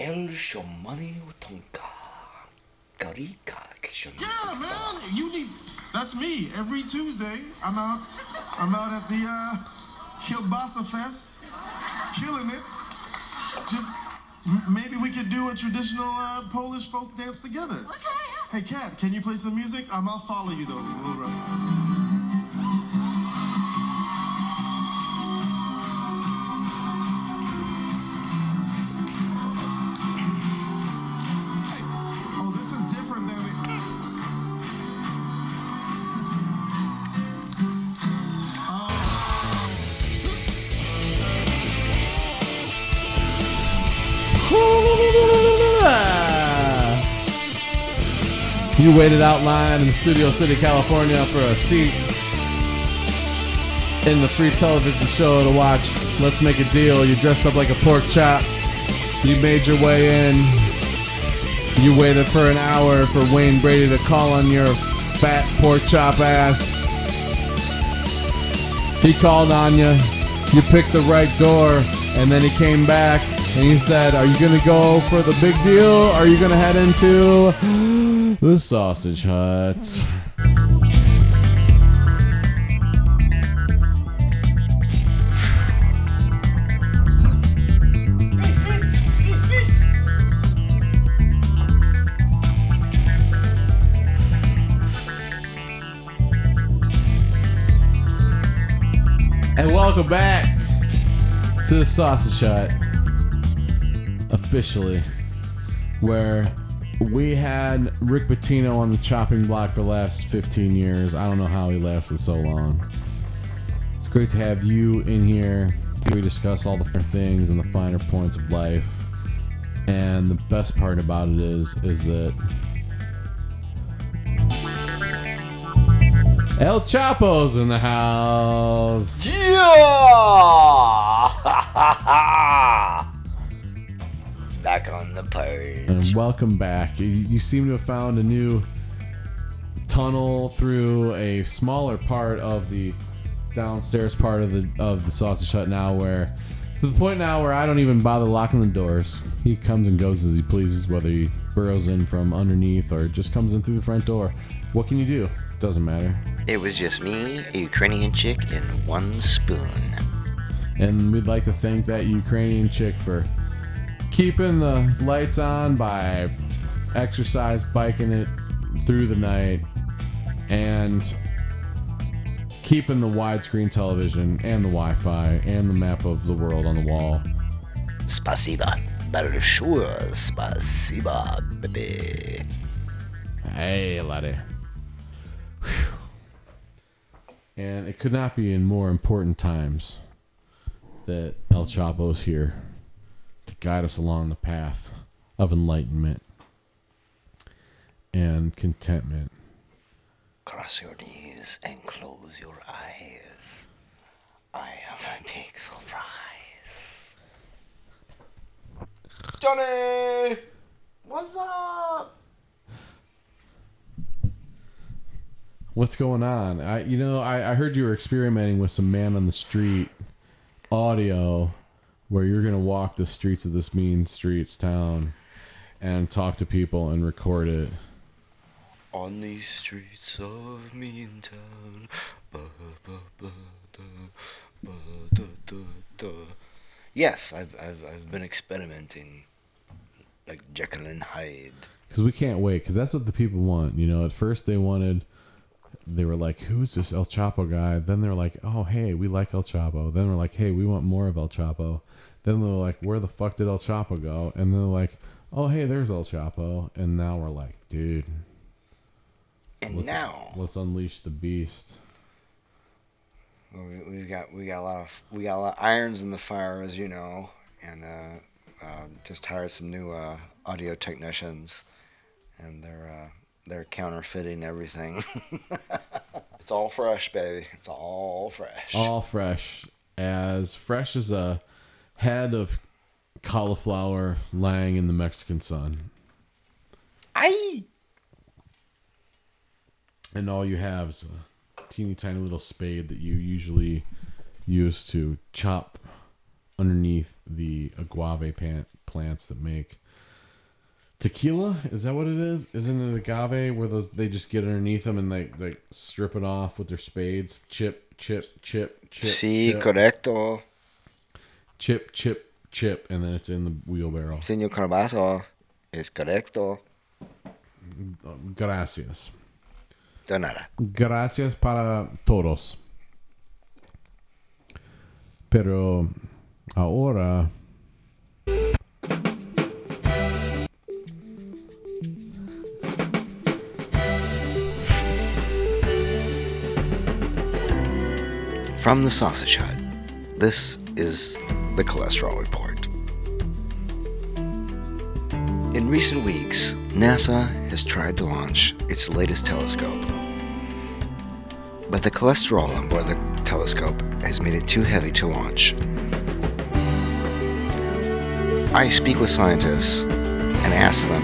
El Shomani Utonka. Karika. Yeah, man, you need... That's me. Every Tuesday, I'm out at the Kielbasa Fest. Killing it. Just... Maybe we could do a traditional Polish folk dance together. Okay. Hey, Kat, can you play some music? I'll follow you, though. Hey. Oh, this is different than You waited out line in Studio City, California for a seat in the free television show to watch Let's Make a Deal. You dressed up like a pork chop. You made your way in. You waited for an hour for Wayne Brady to call on your fat pork chop ass. He called on you. You picked the right door, and then he came back. And he said, are you going to go for the big deal? Or are you going to head into the Sausage Hut? And welcome back to the Sausage Hut. Officially, where we had Rick Pitino on the chopping block for the last 15 years. I don't know how he lasted so long. It's great to have you in here. We discuss all the finer things and the finer points of life. And the best part about it is that El Chapo's in the house. Yeah! Back on the page. And welcome back. You seem to have found a new tunnel through a smaller part of the downstairs part of the Sausage Hut now, where to the point now where I don't even bother locking the doors. He comes and goes as he pleases, whether he burrows in from underneath or just comes in through the front door. What can you do? Doesn't matter. It was just me, a Ukrainian chick, and one spoon. And we'd like to thank that Ukrainian chick for keeping the lights on by exercise biking it through the night and keeping the widescreen television and the Wi-Fi and the map of the world on the wall. Spasiba. Большое спасибо, baby. Hey, laddie. Whew. And it could not be in more important times that El Chapo's here. Guide us along the path of enlightenment and contentment. Cross your knees and close your eyes. I have a big surprise. Johnny! What's up? What's going on? I heard you were experimenting with some man on the street audio, where you're going to walk the streets of this mean streets town and talk to people and record it. On these streets of mean town. Ba, ba, ba, da, ba, da, da, da. Yes, I've been experimenting like Jekyll and Hyde. Because we can't wait, because that's what the people want. You know, at first they were like, who's this El Chapo guy? Then they're like, oh, hey, we like El Chapo. Then we're like, hey, we want more of El Chapo. Then they're like, where the fuck did El Chapo go? And they're like, oh, hey, there's El Chapo. And now we're like, dude. And let's unleash the beast. We got a lot of irons in the fire, as you know, and just hired some new audio technicians, and they're counterfeiting everything. It's all fresh, baby. It's all fresh. All fresh. As fresh as a head of cauliflower lying in the Mexican sun. Aye! And all you have is a teeny tiny little spade that you usually use to chop underneath the aguave plants that make Tequila? Is that what it is? Isn't it agave where those they just get underneath them and they strip it off with their spades? Chip, chip, chip, chip. Sí, chip. Correcto. Chip, chip, chip, and then it's in the wheelbarrow. Señor Carbazo, es correcto. Gracias. De nada. Gracias para todos. Pero ahora... From the Sausage Hut, this is the Cholesterol Report. In recent weeks, NASA has tried to launch its latest telescope, but the cholesterol on board the telescope has made it too heavy to launch. I speak with scientists and ask them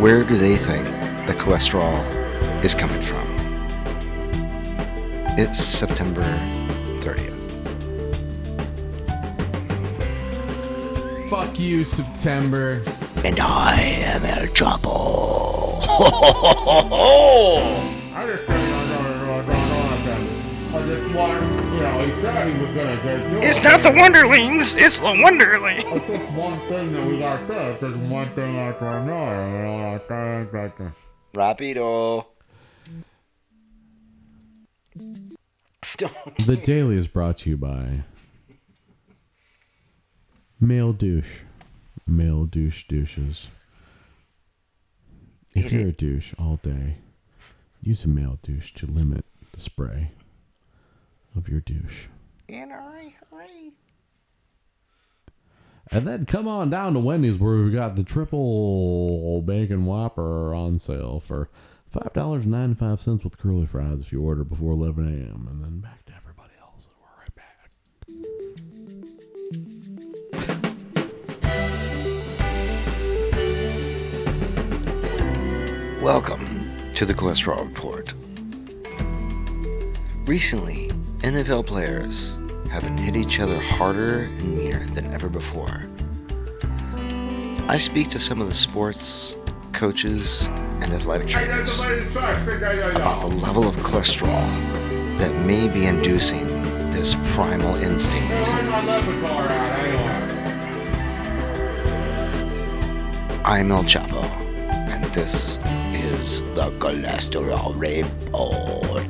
where do they think the cholesterol is coming from. It's September 30th. Fuck you, September. And I am El Chapo. Ho ho ho ho! I just think I just want, you know, he said he was gonna do it. It's not the Wonderlings, it's the Wonderling. It's just one thing that we got there. It's just one thing after another. Rapido. The Daily is brought to you by Male Douche. Male Douche douches. If you're a douche all day, use a male douche to limit the spray of your douche. And then come on down to Wendy's where we've got the triple bacon Whopper on sale for $5.95 with curly fries if you order before 11 a.m. And then back to everybody else. And we're right back. Welcome to the Cholesterol Report. Recently, NFL players have been hitting each other harder and meaner than ever before. I speak to some of the sports coaches and athletic trainers about the level of cholesterol that may be inducing this primal instinct. I'm El Chapo, and this is the Cholesterol Report.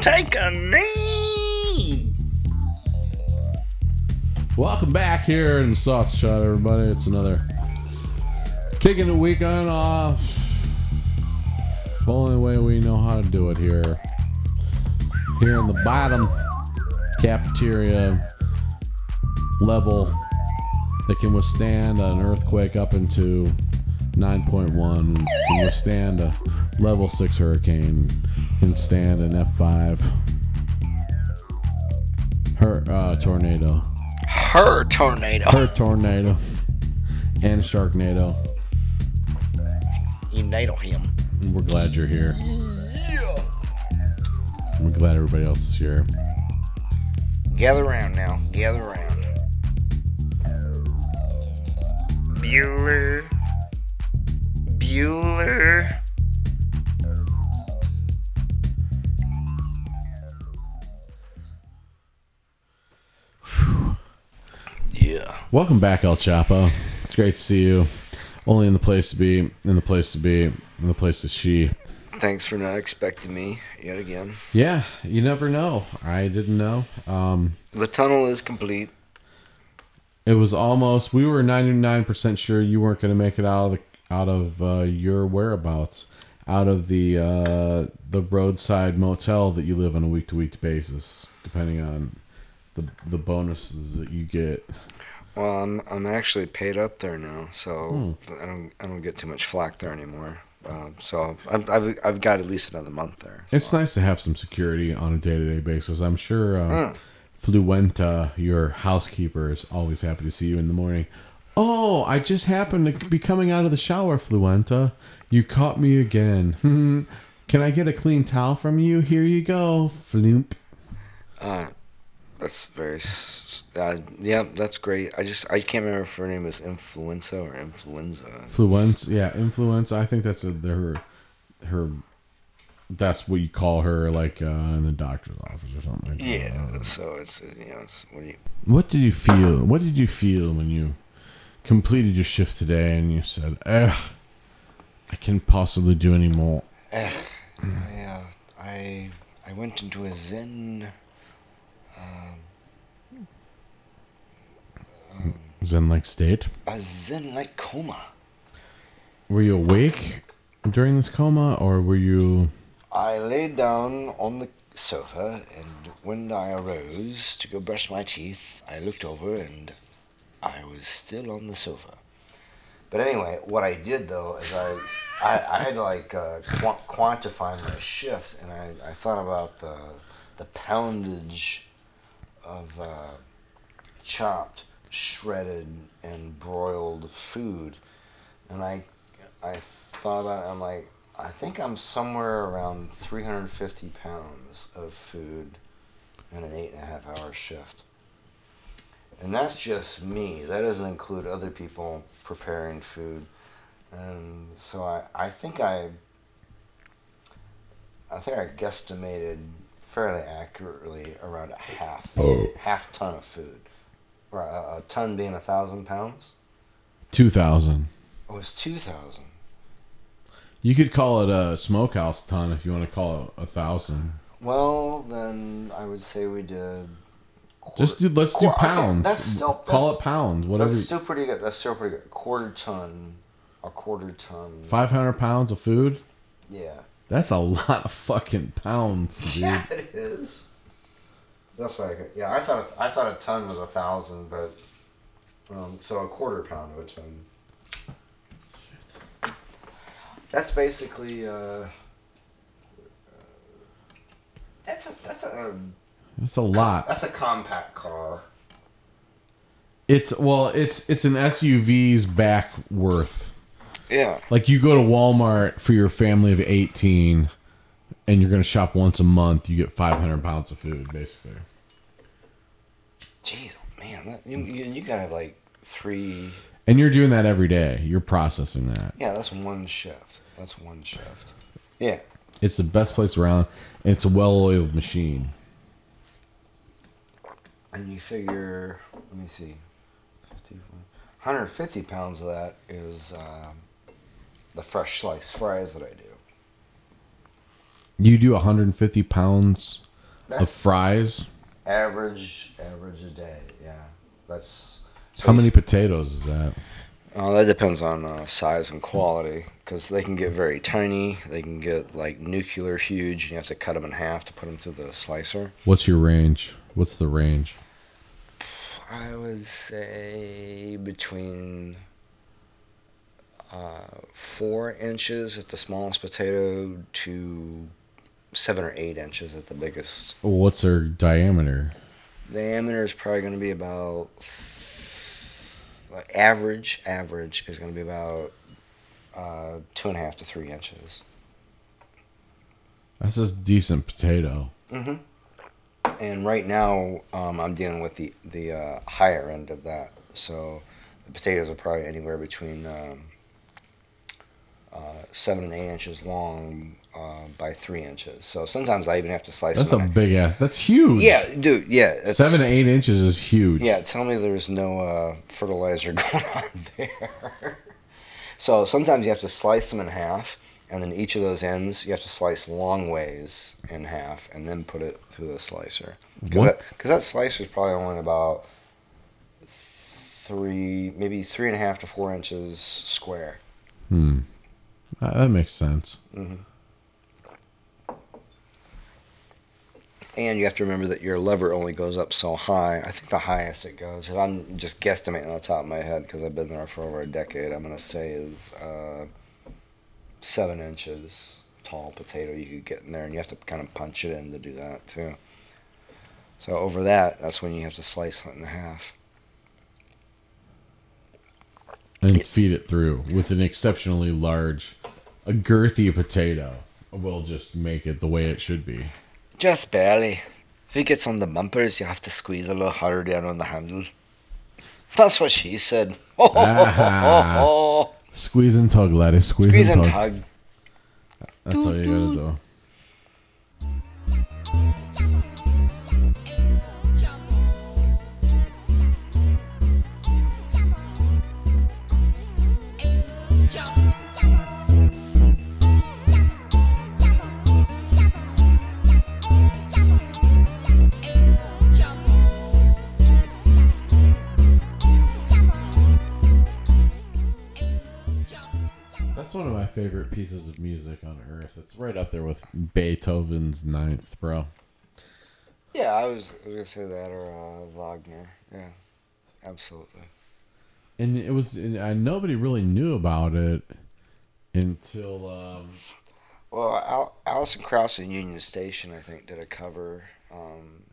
Take a knee! Welcome back here in Sausage Hut, everybody. It's another kicking the weekend off. The only way we know how to do it here. Here in the bottom cafeteria level that can withstand an earthquake up into 9.1, can withstand a level 6 hurricane, can stand an F5 tornado. Her tornado. And Sharknado. You natal him. We're glad you're here. Yeah. We're glad everybody else is here. Gather around now. Gather around. Bueller. Bueller. Yeah. Welcome back, El Chapo. It's great to see you. Only in the place to be, in the place to she. Thanks for not expecting me yet again. Yeah, you never know. I didn't know. The tunnel is complete. It was almost. We were 99% sure you weren't going to make it out of your whereabouts, out of the roadside motel that you live on a week to week basis, depending on the bonuses that you get. Well, I'm actually paid up there now, so I don't get too much flack there anymore. So I've got at least another month there. So. It's nice to have some security on a day to day basis. I'm sure Fluenta, your housekeeper, is always happy to see you in the morning. Oh, I just happened to be coming out of the shower, Fluenta. You caught me again. Can I get a clean towel from you? Here you go, Floop. That's very... yeah, that's great. I can't remember if her name is Influenza or Influenza. Fluenza, yeah, Influenza. I think that's her... That's what you call her, like, in the doctor's office or something like that. Yeah, so it's, you know... What did you feel? What did you feel when you completed your shift today and you said, I can't possibly do any more? I went into a Zen... Zen-like state? A Zen-like coma. Were you awake during this coma, or were you... I lay down on the sofa, and when I arose to go brush my teeth, I looked over, and I was still on the sofa. But anyway, what I did, though, is I had to, like, quantify my shifts, and I thought about the poundage of chopped, shredded, and broiled food, and I thought about it, I'm like, I think I'm somewhere around 350 pounds of food in an 8.5-hour shift. And that's just me. That doesn't include other people preparing food. And so I think I guesstimated fairly accurately around a half ton of food. Or a ton being 1,000 pounds? 2,000. Oh, it's 2,000. You could call it a smokehouse ton if you want to call it 1,000. Well, then I would say we did. Let's do pounds. Okay, call it pounds. Whatever. That's still pretty good. A quarter ton. 500 pounds of food. Yeah. That's a lot of fucking pounds, dude. Yeah, it is. That's what I could. Yeah, I thought a ton was 1,000, but so a quarter pound of a ton. That's basically that's a lot. That's a compact car. It's an SUV's back worth. Yeah. Like you go to Walmart for your family of 18, and you're gonna shop once a month. You get 500 pounds of food, basically. Jeez, man, you gotta like three. And you're doing that every day. You're processing that. Yeah, that's one shift. Yeah. It's the best place around, and it's a well-oiled machine. And you figure, let me see, 150 pounds of that is the fresh slice fries that I do. You do 150 pounds of fries? Average a day, yeah. That's... So how many potatoes is that? Oh, that depends on size and quality, because they can get very tiny. They can get, like, nuclear huge, and you have to cut them in half to put them through the slicer. What's your range? What's the range? I would say between 4 inches at the smallest potato to 7 or 8 inches at the biggest. What's their diameter? Diameter is probably going to be about... Average is going to be about 2.5 to 3 inches. That's a decent potato. Mm-hmm. And right now, I'm dealing with the higher end of that. So the potatoes are probably anywhere between 7 and 8 inches long by 3 inches. So sometimes I even have to slice. That's a big ass. That's huge. Yeah, dude. Yeah. 7 to 8 inches is huge. Yeah. Tell me there's no fertilizer going on there. So sometimes you have to slice them in half, and then each of those ends you have to slice long ways in half, and then put it through the slicer. Because that slicer is probably only about 3.5 to 4 inches square. Hmm. That makes sense. Mm-hmm. And you have to remember that your lever only goes up so high. I think the highest it goes, if I'm just guesstimating on the top of my head because I've been there for over a decade, I'm going to say is 7 inches tall potato you could get in there, and you have to kind of punch it in to do that too. So over that, that's when you have to slice it in half. And feed it through with an exceptionally large, a girthy potato. We'll just make it the way it should be. Just barely. If it gets on the bumpers, you have to squeeze a little harder down on the handle. That's what she said. Squeeze and tug, laddie. Squeeze and tug. That's all you gotta do. One of my favorite pieces of music on earth. It's right up there with Beethoven's Ninth, bro. Yeah, I was gonna say that or Wagner. Yeah, absolutely. And it was, nobody really knew about it until. Alison Krauss in Union Station, I think, did a cover, and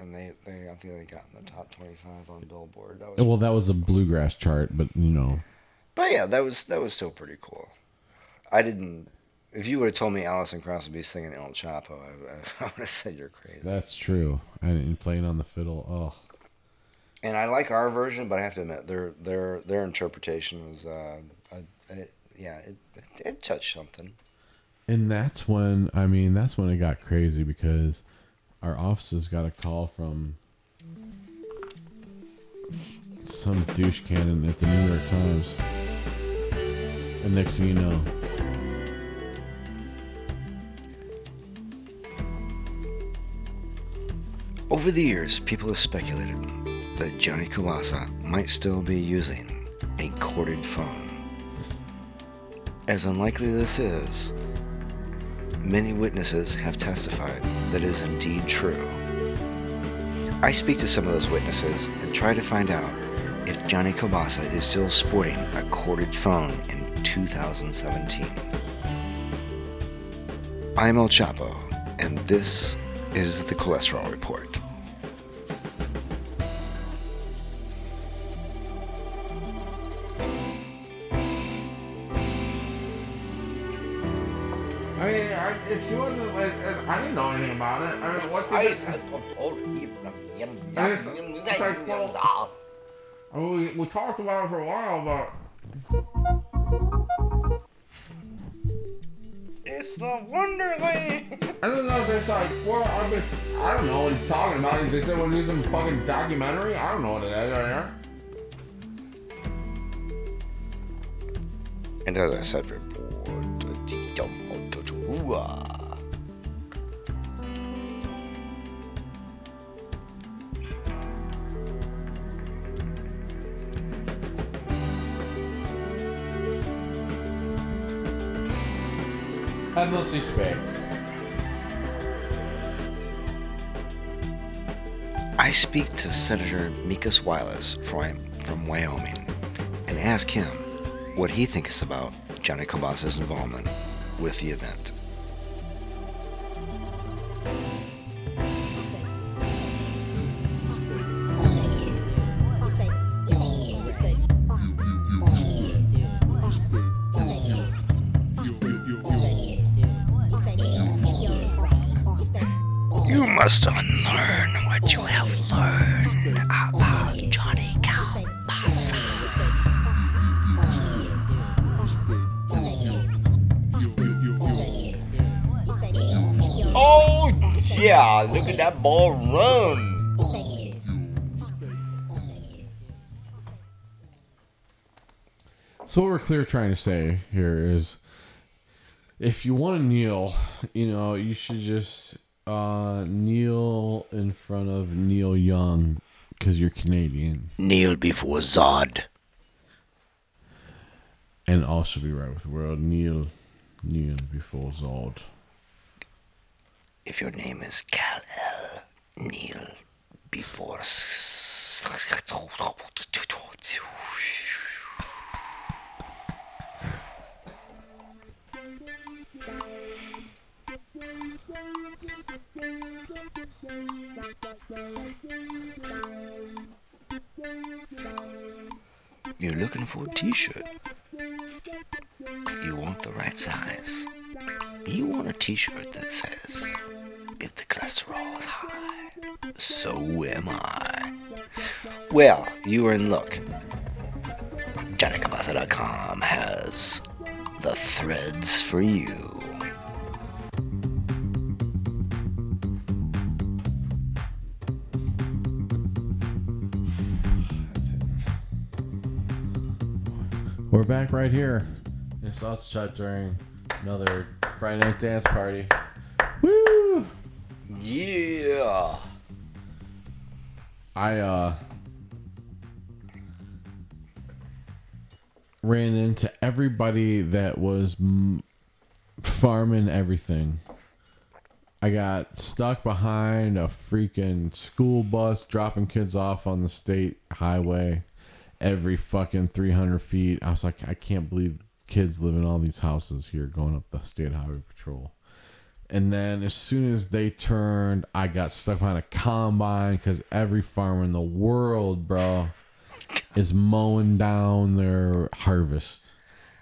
I think they got in the top 25 on Billboard. That was a bluegrass chart, but you know. But yeah, that was still pretty cool. I didn't. If you would have told me Alison Krauss would be singing El Chapo, I would have said you're crazy. That's true. And playing on the fiddle, oh. And I like our version, but I have to admit their interpretation was, it touched something. And that's when it got crazy because our offices got a call from some douche cannon at the New York Times. And next thing you know, over the years, people have speculated that Johnny Kielbasa might still be using a corded phone. As unlikely this is, many witnesses have testified that is indeed true. I speak to some of those witnesses and try to find out if Johnny Kielbasa is still sporting a corded phone in 2017. I'm El Chapo, and this is the Cholesterol Report. I mean, she wasn't like, I didn't know anything about it. I mean, what did it's like, well, we talked about it for a while, but... It's the Wonderland! I don't know if it's like, well, I don't know what he's talking about. They said we're using fucking documentary? I don't know what it is right here. And as I said, report to endlessly spake. I speak to Senator Mikas Wallace from Wyoming and ask him what he thinks about Johnny Kielbasa's involvement with the event. Must unlearn what you have learned about Johnny Kielbasa. Oh yeah, look at that ball run. So what we're trying to say here is, if you want to kneel, you should just kneel in front of Neil Young because you're Canadian. Kneel before Zod. And all should be right with the world. Kneel before Zod. If your name is Kal-El, kneel before You're looking for a t-shirt. You want the right size. You want a t-shirt that says, if the cholesterol is high, so am I. Well, you are in luck. JanicaBaza.com has the threads for you. We're back right here in the Sausage Hut during another Friday night dance party. Woo! Yeah! I ran into everybody that was farming everything. I got stuck behind a freaking school bus dropping kids off on the state highway. Every fucking 300 feet. I was like, I can't believe kids live in all these houses here going up the state highway patrol. And then as soon as they turned, I got stuck behind a combine because every farmer in the world, bro, is mowing down their harvest.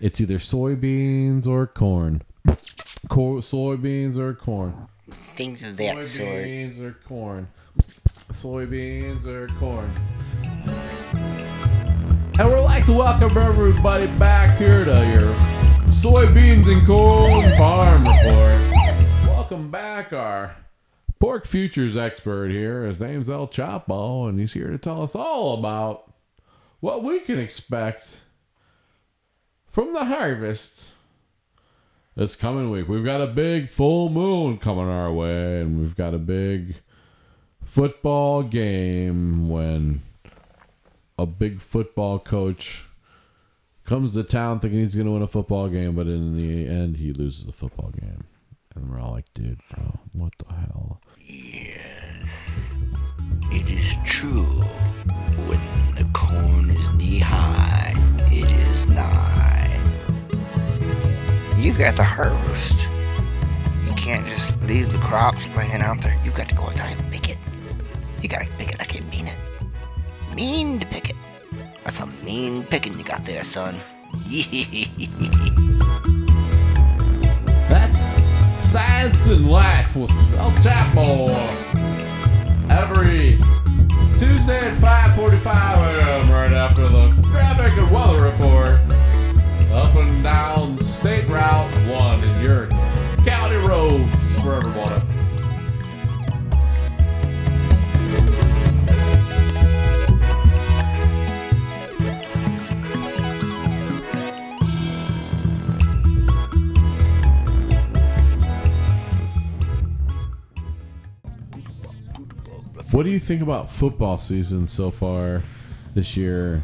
It's either soybeans or corn. Soybeans or corn. Things of that sort. Soybeans or corn. Soybeans or corn. And we'd like to welcome everybody back here to your Soybeans and Corn Farm Report. Welcome back our pork futures expert here. His name's El Chapo, and he's here to tell us all about what we can expect from the harvest this coming week. We've got a big full moon coming our way, and we've got a big football game when a big football coach comes to town thinking he's going to win a football game, but in the end, he loses the football game. And we're all like, dude, bro, what the hell? Yes, it is true. When the corn is knee high, it is nigh. You got to harvest. You can't just leave the crops laying out there. You got to go out there and pick it. You got to pick it like you mean it. Mean to pick it. That's a mean picking you got there, son. That's Science and Life with El Chapo. Every Tuesday at 5:45 a.m. right after the traffic and weather report. Up and down State Route 1 in your county roads for everyone. What do you think about football season so far this year,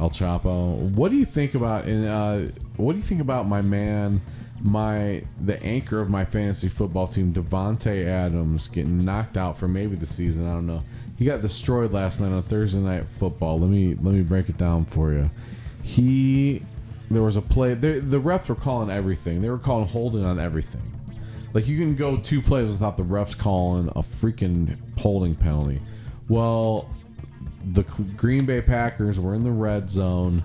El Chapo? What do you think about my man, the anchor of my fantasy football team, Davante Adams, getting knocked out for maybe the season? I don't know. He got destroyed last night on Thursday Night Football. Let me break it down for you. There was a play. The refs were calling everything. They were calling holding on everything. Like, you can go two plays without the refs calling a freaking holding penalty. Well, the Green Bay Packers were in the red zone.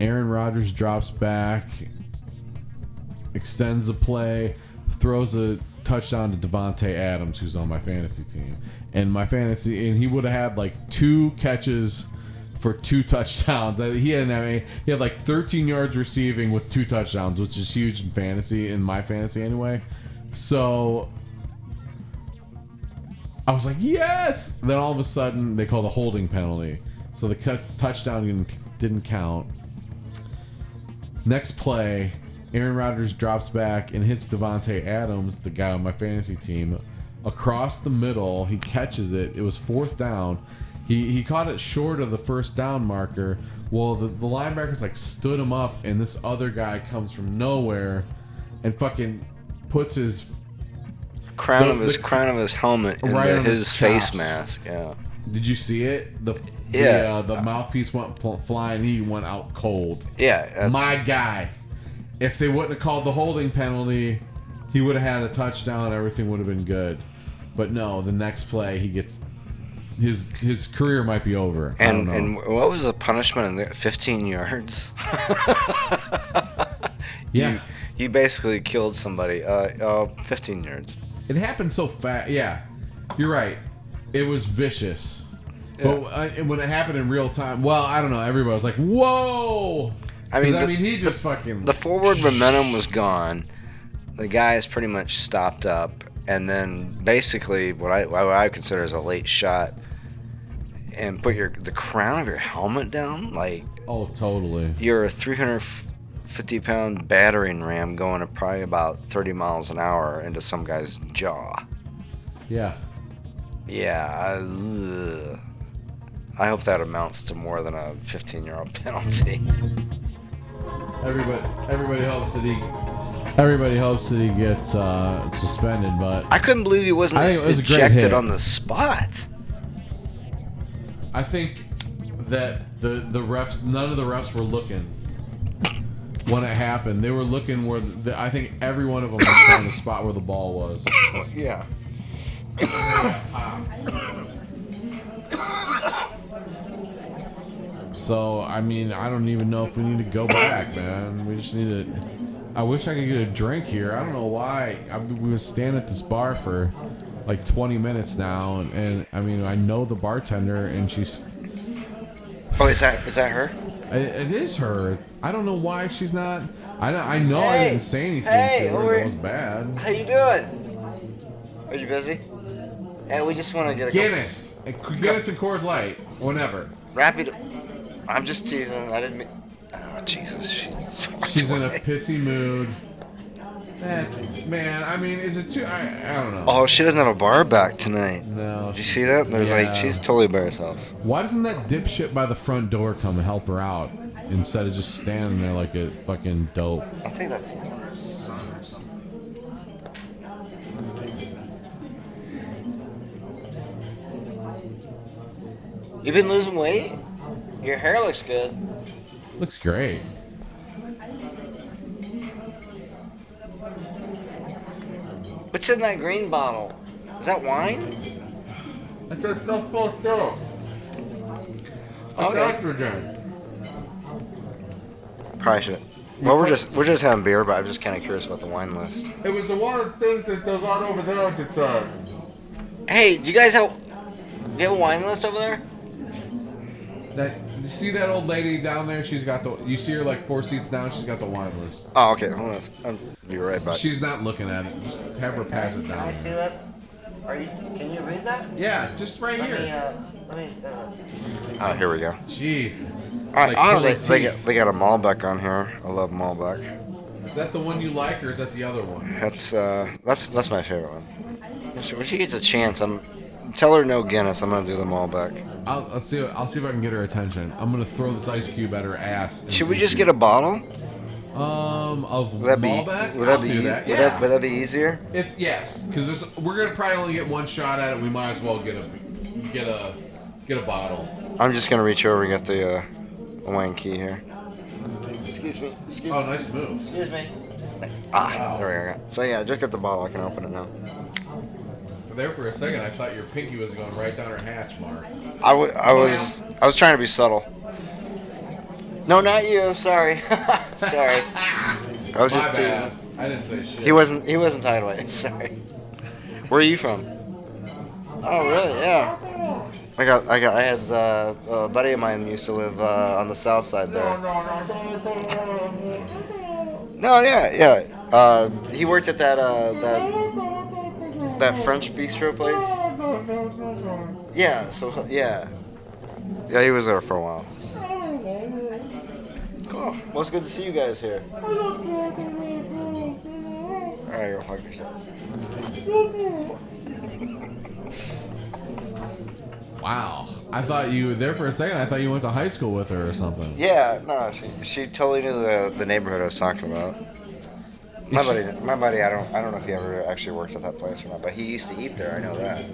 Aaron Rodgers drops back, extends the play, throws a touchdown to Davante Adams, who's on my fantasy team. And he would have had, like, two catches for two touchdowns. He had, like, 13 yards receiving with two touchdowns, which is huge in my fantasy anyway. So I was like, yes! Then all of a sudden, they called a holding penalty. So the touchdown didn't count. Next play, Aaron Rodgers drops back and hits Davante Adams, the guy on my fantasy team, across the middle. He catches it. It was fourth down. He caught it short of the first down marker. Well, the linebackers, like, stood him up, and this other guy comes from nowhere and fucking puts his crown of his helmet right into his face mask. Yeah. Did you see it? The mouthpiece went flying. He went out cold. Yeah. That's... My guy. If they wouldn't have called the holding penalty, he would have had a touchdown. Everything would have been good. But no, the next play he gets his career might be over. And I don't know. And what was the punishment in there? 15 yards. Yeah. You basically killed somebody. 15 yards. It happened so fast. Yeah, you're right. It was vicious. Yeah. But when it happened in real time, well, I don't know. Everybody was like, "Whoa!" I mean, he just fucking the forward momentum was gone. The guy is pretty much stopped up. And then basically what I consider is a late shot, and put the crown of your helmet down, like, oh, totally. You're a 350-pound battering ram going at probably about 30 miles an hour into some guy's jaw. Yeah. Yeah. I hope that amounts to more than a 15-year-old penalty. Everybody hopes that he gets suspended, but I couldn't believe he wasn't ejected on the spot. I think that the refs, none of the refs were looking when it happened. They were looking where I think every one of them was trying to spot where the ball was. Yeah. So I mean, I don't even know if we need to go back, man. We just need to. I wish I could get a drink here. I don't know why. We've been standing at this bar for like 20 minutes now, and I mean, I know the bartender, and she's... Oh, is that her? It is her. I don't know why she's not... I know hey, I didn't say anything to her. It was bad. How you doing? Are you busy? Hey, we just want to get a... Guinness and Coors Light. Whenever. Rapid. I'm just teasing. I didn't mean... Oh, Jesus. She's in a pissy mood. Man, I mean, is it too... I don't know. Oh, she doesn't have a bar back tonight. No. Did you see that? There's she's totally by herself. Why doesn't that dipshit by the front door come and help her out instead of just standing there like a fucking dope? I think that's her son or something. You've been losing weight? Your hair looks good. Looks great. What's in that green bottle? Is that wine? That's a self-fucked up. Oxygen. Probably should. Well, we're just having beer, but I'm just kind of curious about the wine list. It was the one of the things that goes on over there at the side. Hey, do you have a wine list over there? You see that old lady down there? She's got you see her like 4 seats down, she's got the wine list. Oh, okay. Hold on. I'll be right back. She's not looking at it. Just have her pass it down. Can I see that? Can you read that? Yeah, just right here. Let me here we go. Jeez. They got a Malbec on here. I love Malbec. Is that the one you like, or is that the other one? That's my favorite one. When she gets a chance, tell her no Guinness. I'm gonna do them all back. I'll see if I can get her attention. I'm gonna throw this ice cube at her ass. Should we just get a bottle? Of Malbec. Would that be easier? Because we're gonna probably only get one shot at it. We might as well get a bottle. I'm just gonna reach over and get the wine key here. Excuse me. Oh, nice move. Excuse me. Wow. There we go. So yeah, just get the bottle. I can open it now. There for a second, I thought your pinky was going right down her hatch, Mark. I was trying to be subtle. No, not you. Sorry. I was just teasing. I didn't say shit. He wasn't tideway. Sorry. Where are you from? Oh, really? Yeah. I had a buddy of mine used to live on the south side there. No, yeah. He worked at that French bistro place? Yeah, Yeah, he was there for a while. Cool. Well, it's good to see you guys here. Alright, go hug yourself. Wow. I thought you went to high school with her or something. Yeah, no, she totally knew the neighborhood I was talking about. My buddy, I don't know if he ever actually worked at that place or not, but he used to eat there. I know that.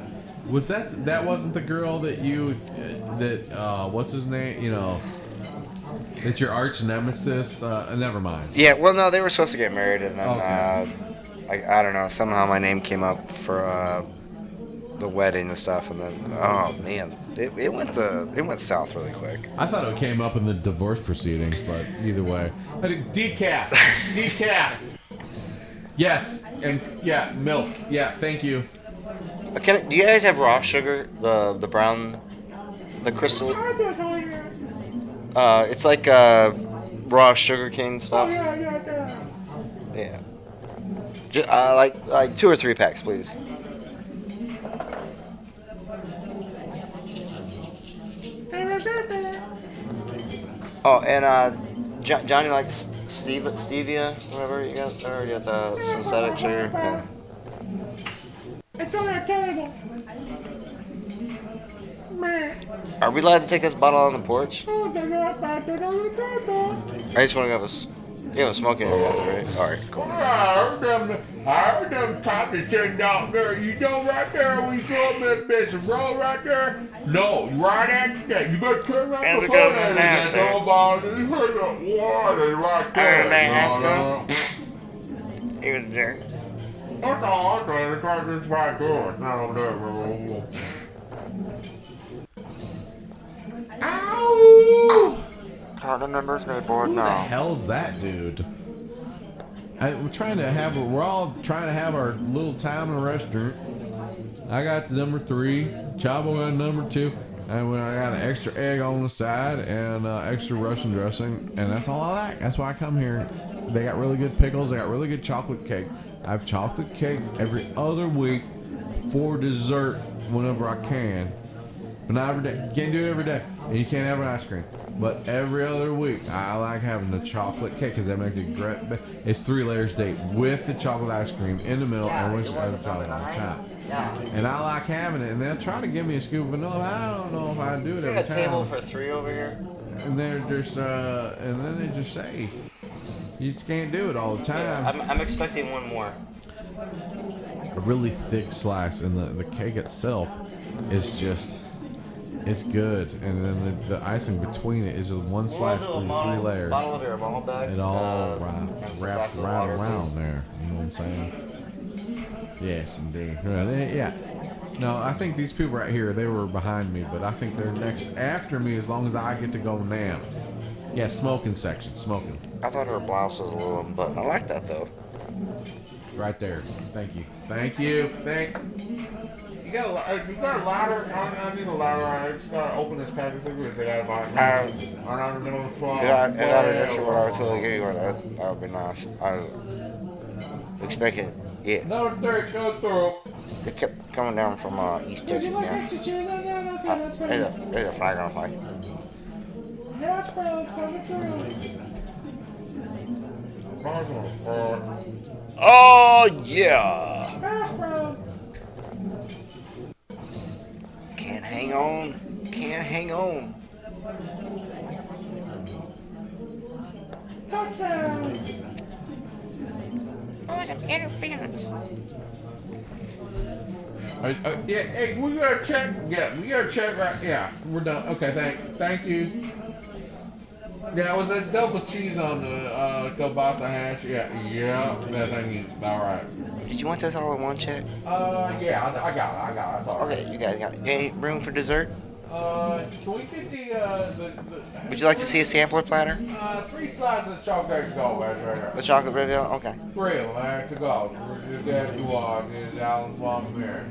Was that wasn't the girl that what's his name? You know, that your arch nemesis. Never mind. Yeah. Well, no, they were supposed to get married, and then I don't know. Somehow my name came up for the wedding and stuff, and then oh man, it went south really quick. I thought it came up in the divorce proceedings, but either way, decaf. Yes, and yeah, milk. Yeah, thank you. Do you guys have raw sugar? The brown, the crystal. It's like raw sugar cane stuff. Oh, yeah. Just, like 2 or 3 packs, please. Oh, and Johnny likes stevia, whatever you got there. You got the synthetic sugar. Yeah. It's on our table. Are we allowed to take this bottle on the porch? Oh, they got it on the table. I just want to have a... You have a smoking area out there, right? All right, cool. I heard them copies sitting out there. You know right there, we go with this roll right there. No, right after that. You better turn right and before that. And there's no bottle. You heard the water right there. All right, man, let's go. He was a jerk. That's all. The car just right there. It's not on there. Ow! Card members may board now. Who the hell's that dude? We're all trying to have our little time in a restaurant. I got the number 3. Chavo got number 2. And I got an extra egg on the side and extra Russian dressing. And that's all I like. That's why I come here. They got really good pickles. They got really good chocolate cake. I have chocolate cake every other week for dessert whenever I can. But not every day. You can't do it every day. And you can't have an ice cream. But every other week, I like having the chocolate cake because that makes it great. It's 3 layers deep with the chocolate ice cream in the middle and with the other chocolate on the top. Yeah. And I like having it. And they'll try to give me a scoop of vanilla. I don't know if I do it every time. Got a table for 3 over here. And they're just, and then they just say, you just can't do it all the time. Yeah, I'm expecting one more. A really thick slice, and the cake itself is just. It's good, and then the icing between it is just one slice through 3 layers. Bottle of your Malbec, it all wrapped right around there. You know what I'm saying? Yes, indeed. Yeah. No, I think these people right here, they were behind me, but I think they're next after me as long as I get to go now. Yeah, smoking section, smoking. I thought her blouse was a little unbuttoned. I like that, though. Right there. Thank you. You got a ladder? I need a ladder. I just gotta open this pack of cigarettes. They gotta buy it. I'm not in the middle of the club. Yeah, I got an extra one. I was telling you one. That would be nice. I expect it. Yeah. Number 3, go through. They kept coming down from East Texas now. There's a flag on fire. Yes, bro, it's coming through. Oh, yeah. Yes, bro. Can't hang on. Touchdown! Oh, some interference. Yeah, hey, we gotta check. Yeah, right. Yeah, we're done. Okay, thank you. Yeah, it was a double cheese on the kielbasa hash. Yeah, thank you. All right. Did you want this all in one check? Yeah, I got it. That's all right. Okay, you guys got it. Any room for dessert? Can we get the Would you like to see a sampler platter? 3 slices of chocolate to go right there. The chocolate reveal? Okay. 3 of them to go. We're just going to get Alan's mom here.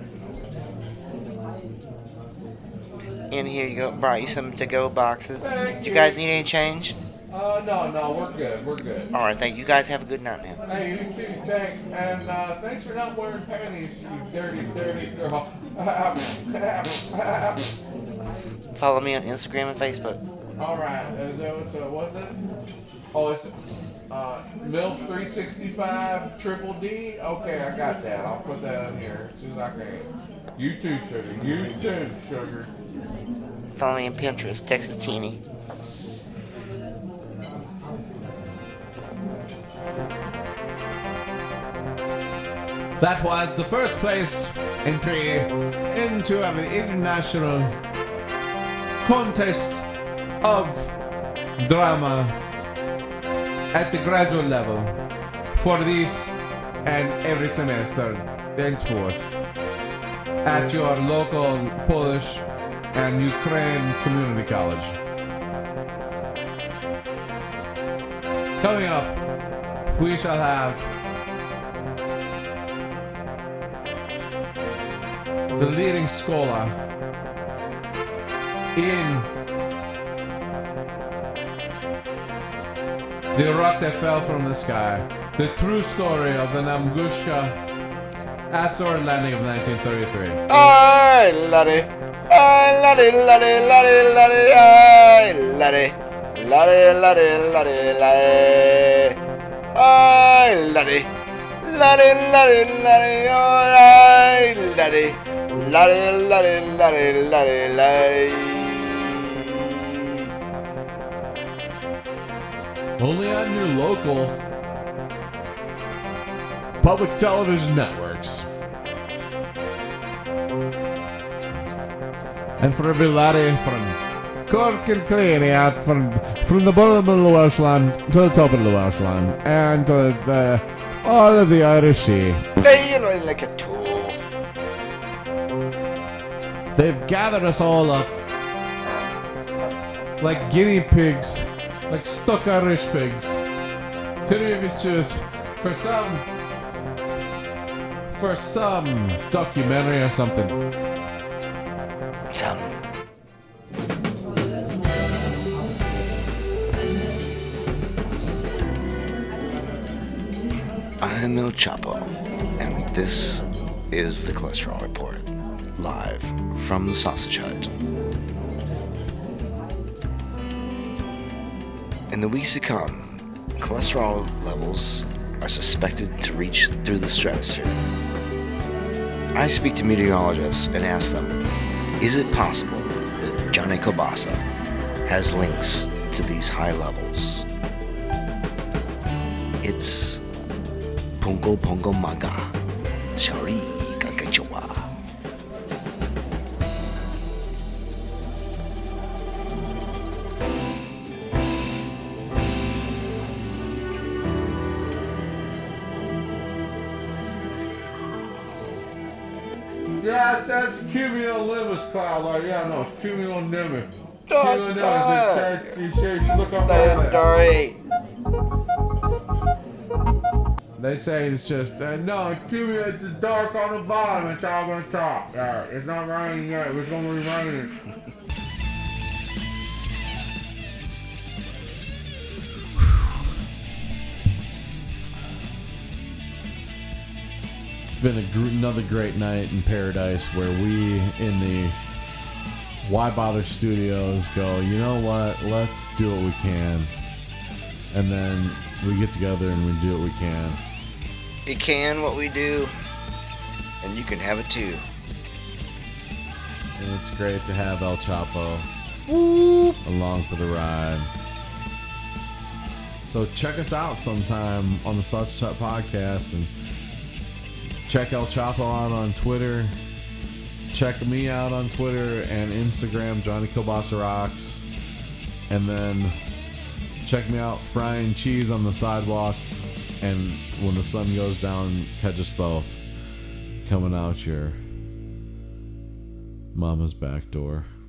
In here you go. Brought you some to-go boxes. Thank you. You guys need any change? No, we're good. All right, thank you. You guys have a good night, man. Hey, you too, thanks. And thanks for not wearing panties, you dirty girl. Follow me on Instagram and Facebook. All right, what's it? Oh, it's MILF365 Triple D. Okay, I got that. I'll put that in here as soon as I can. You too, sugar. Follow me on Pinterest, Texatini. That was the first place entry into an international contest of drama at the graduate level for this and every semester thenceforth. at your local Polish and Ukraine community college. Coming up, we shall have the leading scholar in the rock that fell from the sky, the true story of the Namgushka asteroid landing of 1933. Ay, laddie. Ay, laddie, laddie, laddie, laddie. Ay, laddie. Laddie, laddie, laddie, laddie. Ay, laddie. Laddie, laddie, laddie. Ay, laddie. Laddie, laddie, laddie, laddie, laddie. Only on your local public television networks. And for every laddie from Cork and Kilkenny out from the bottom of the Welsh land to the top of the Welsh land and to the, all of the Irish Sea. They really like a tool. They've gathered us all up like guinea pigs. Like stuck Irish pigs. Tributes for some documentary or something. Some. I'm El Chapo, and this is the Cholesterol Report, live from the Sausage Hut. In the weeks to come, cholesterol levels are suspected to reach through the stratosphere. I speak to meteorologists and ask them, is it possible that Johnny Kielbasa has links to these high levels? It's Pungo Pungo Maga, Shari Kakachowa. That's cumulonimbus cloud. Like, yeah, no, it's cumulonimbus. Cumulonimbus. You look up there. They say it's just no, it's dark on the bottom. It's all on the top. It's not raining yet. It's gonna be raining. Been another great night in paradise where we in the Why Bother Studios go, you know what, let's do what we can, and then we get together and we do what we can. You can what we do, and you can have it too. And it's great to have El Chapo along for the ride. So check us out sometime on the Slot-Sot Podcast, and check El Chapo out on Twitter. Check me out on Twitter and Instagram, Johnny Kielbasa Rocks. And then check me out frying cheese on the sidewalk. And when the sun goes down, catch us both coming out your mama's back door.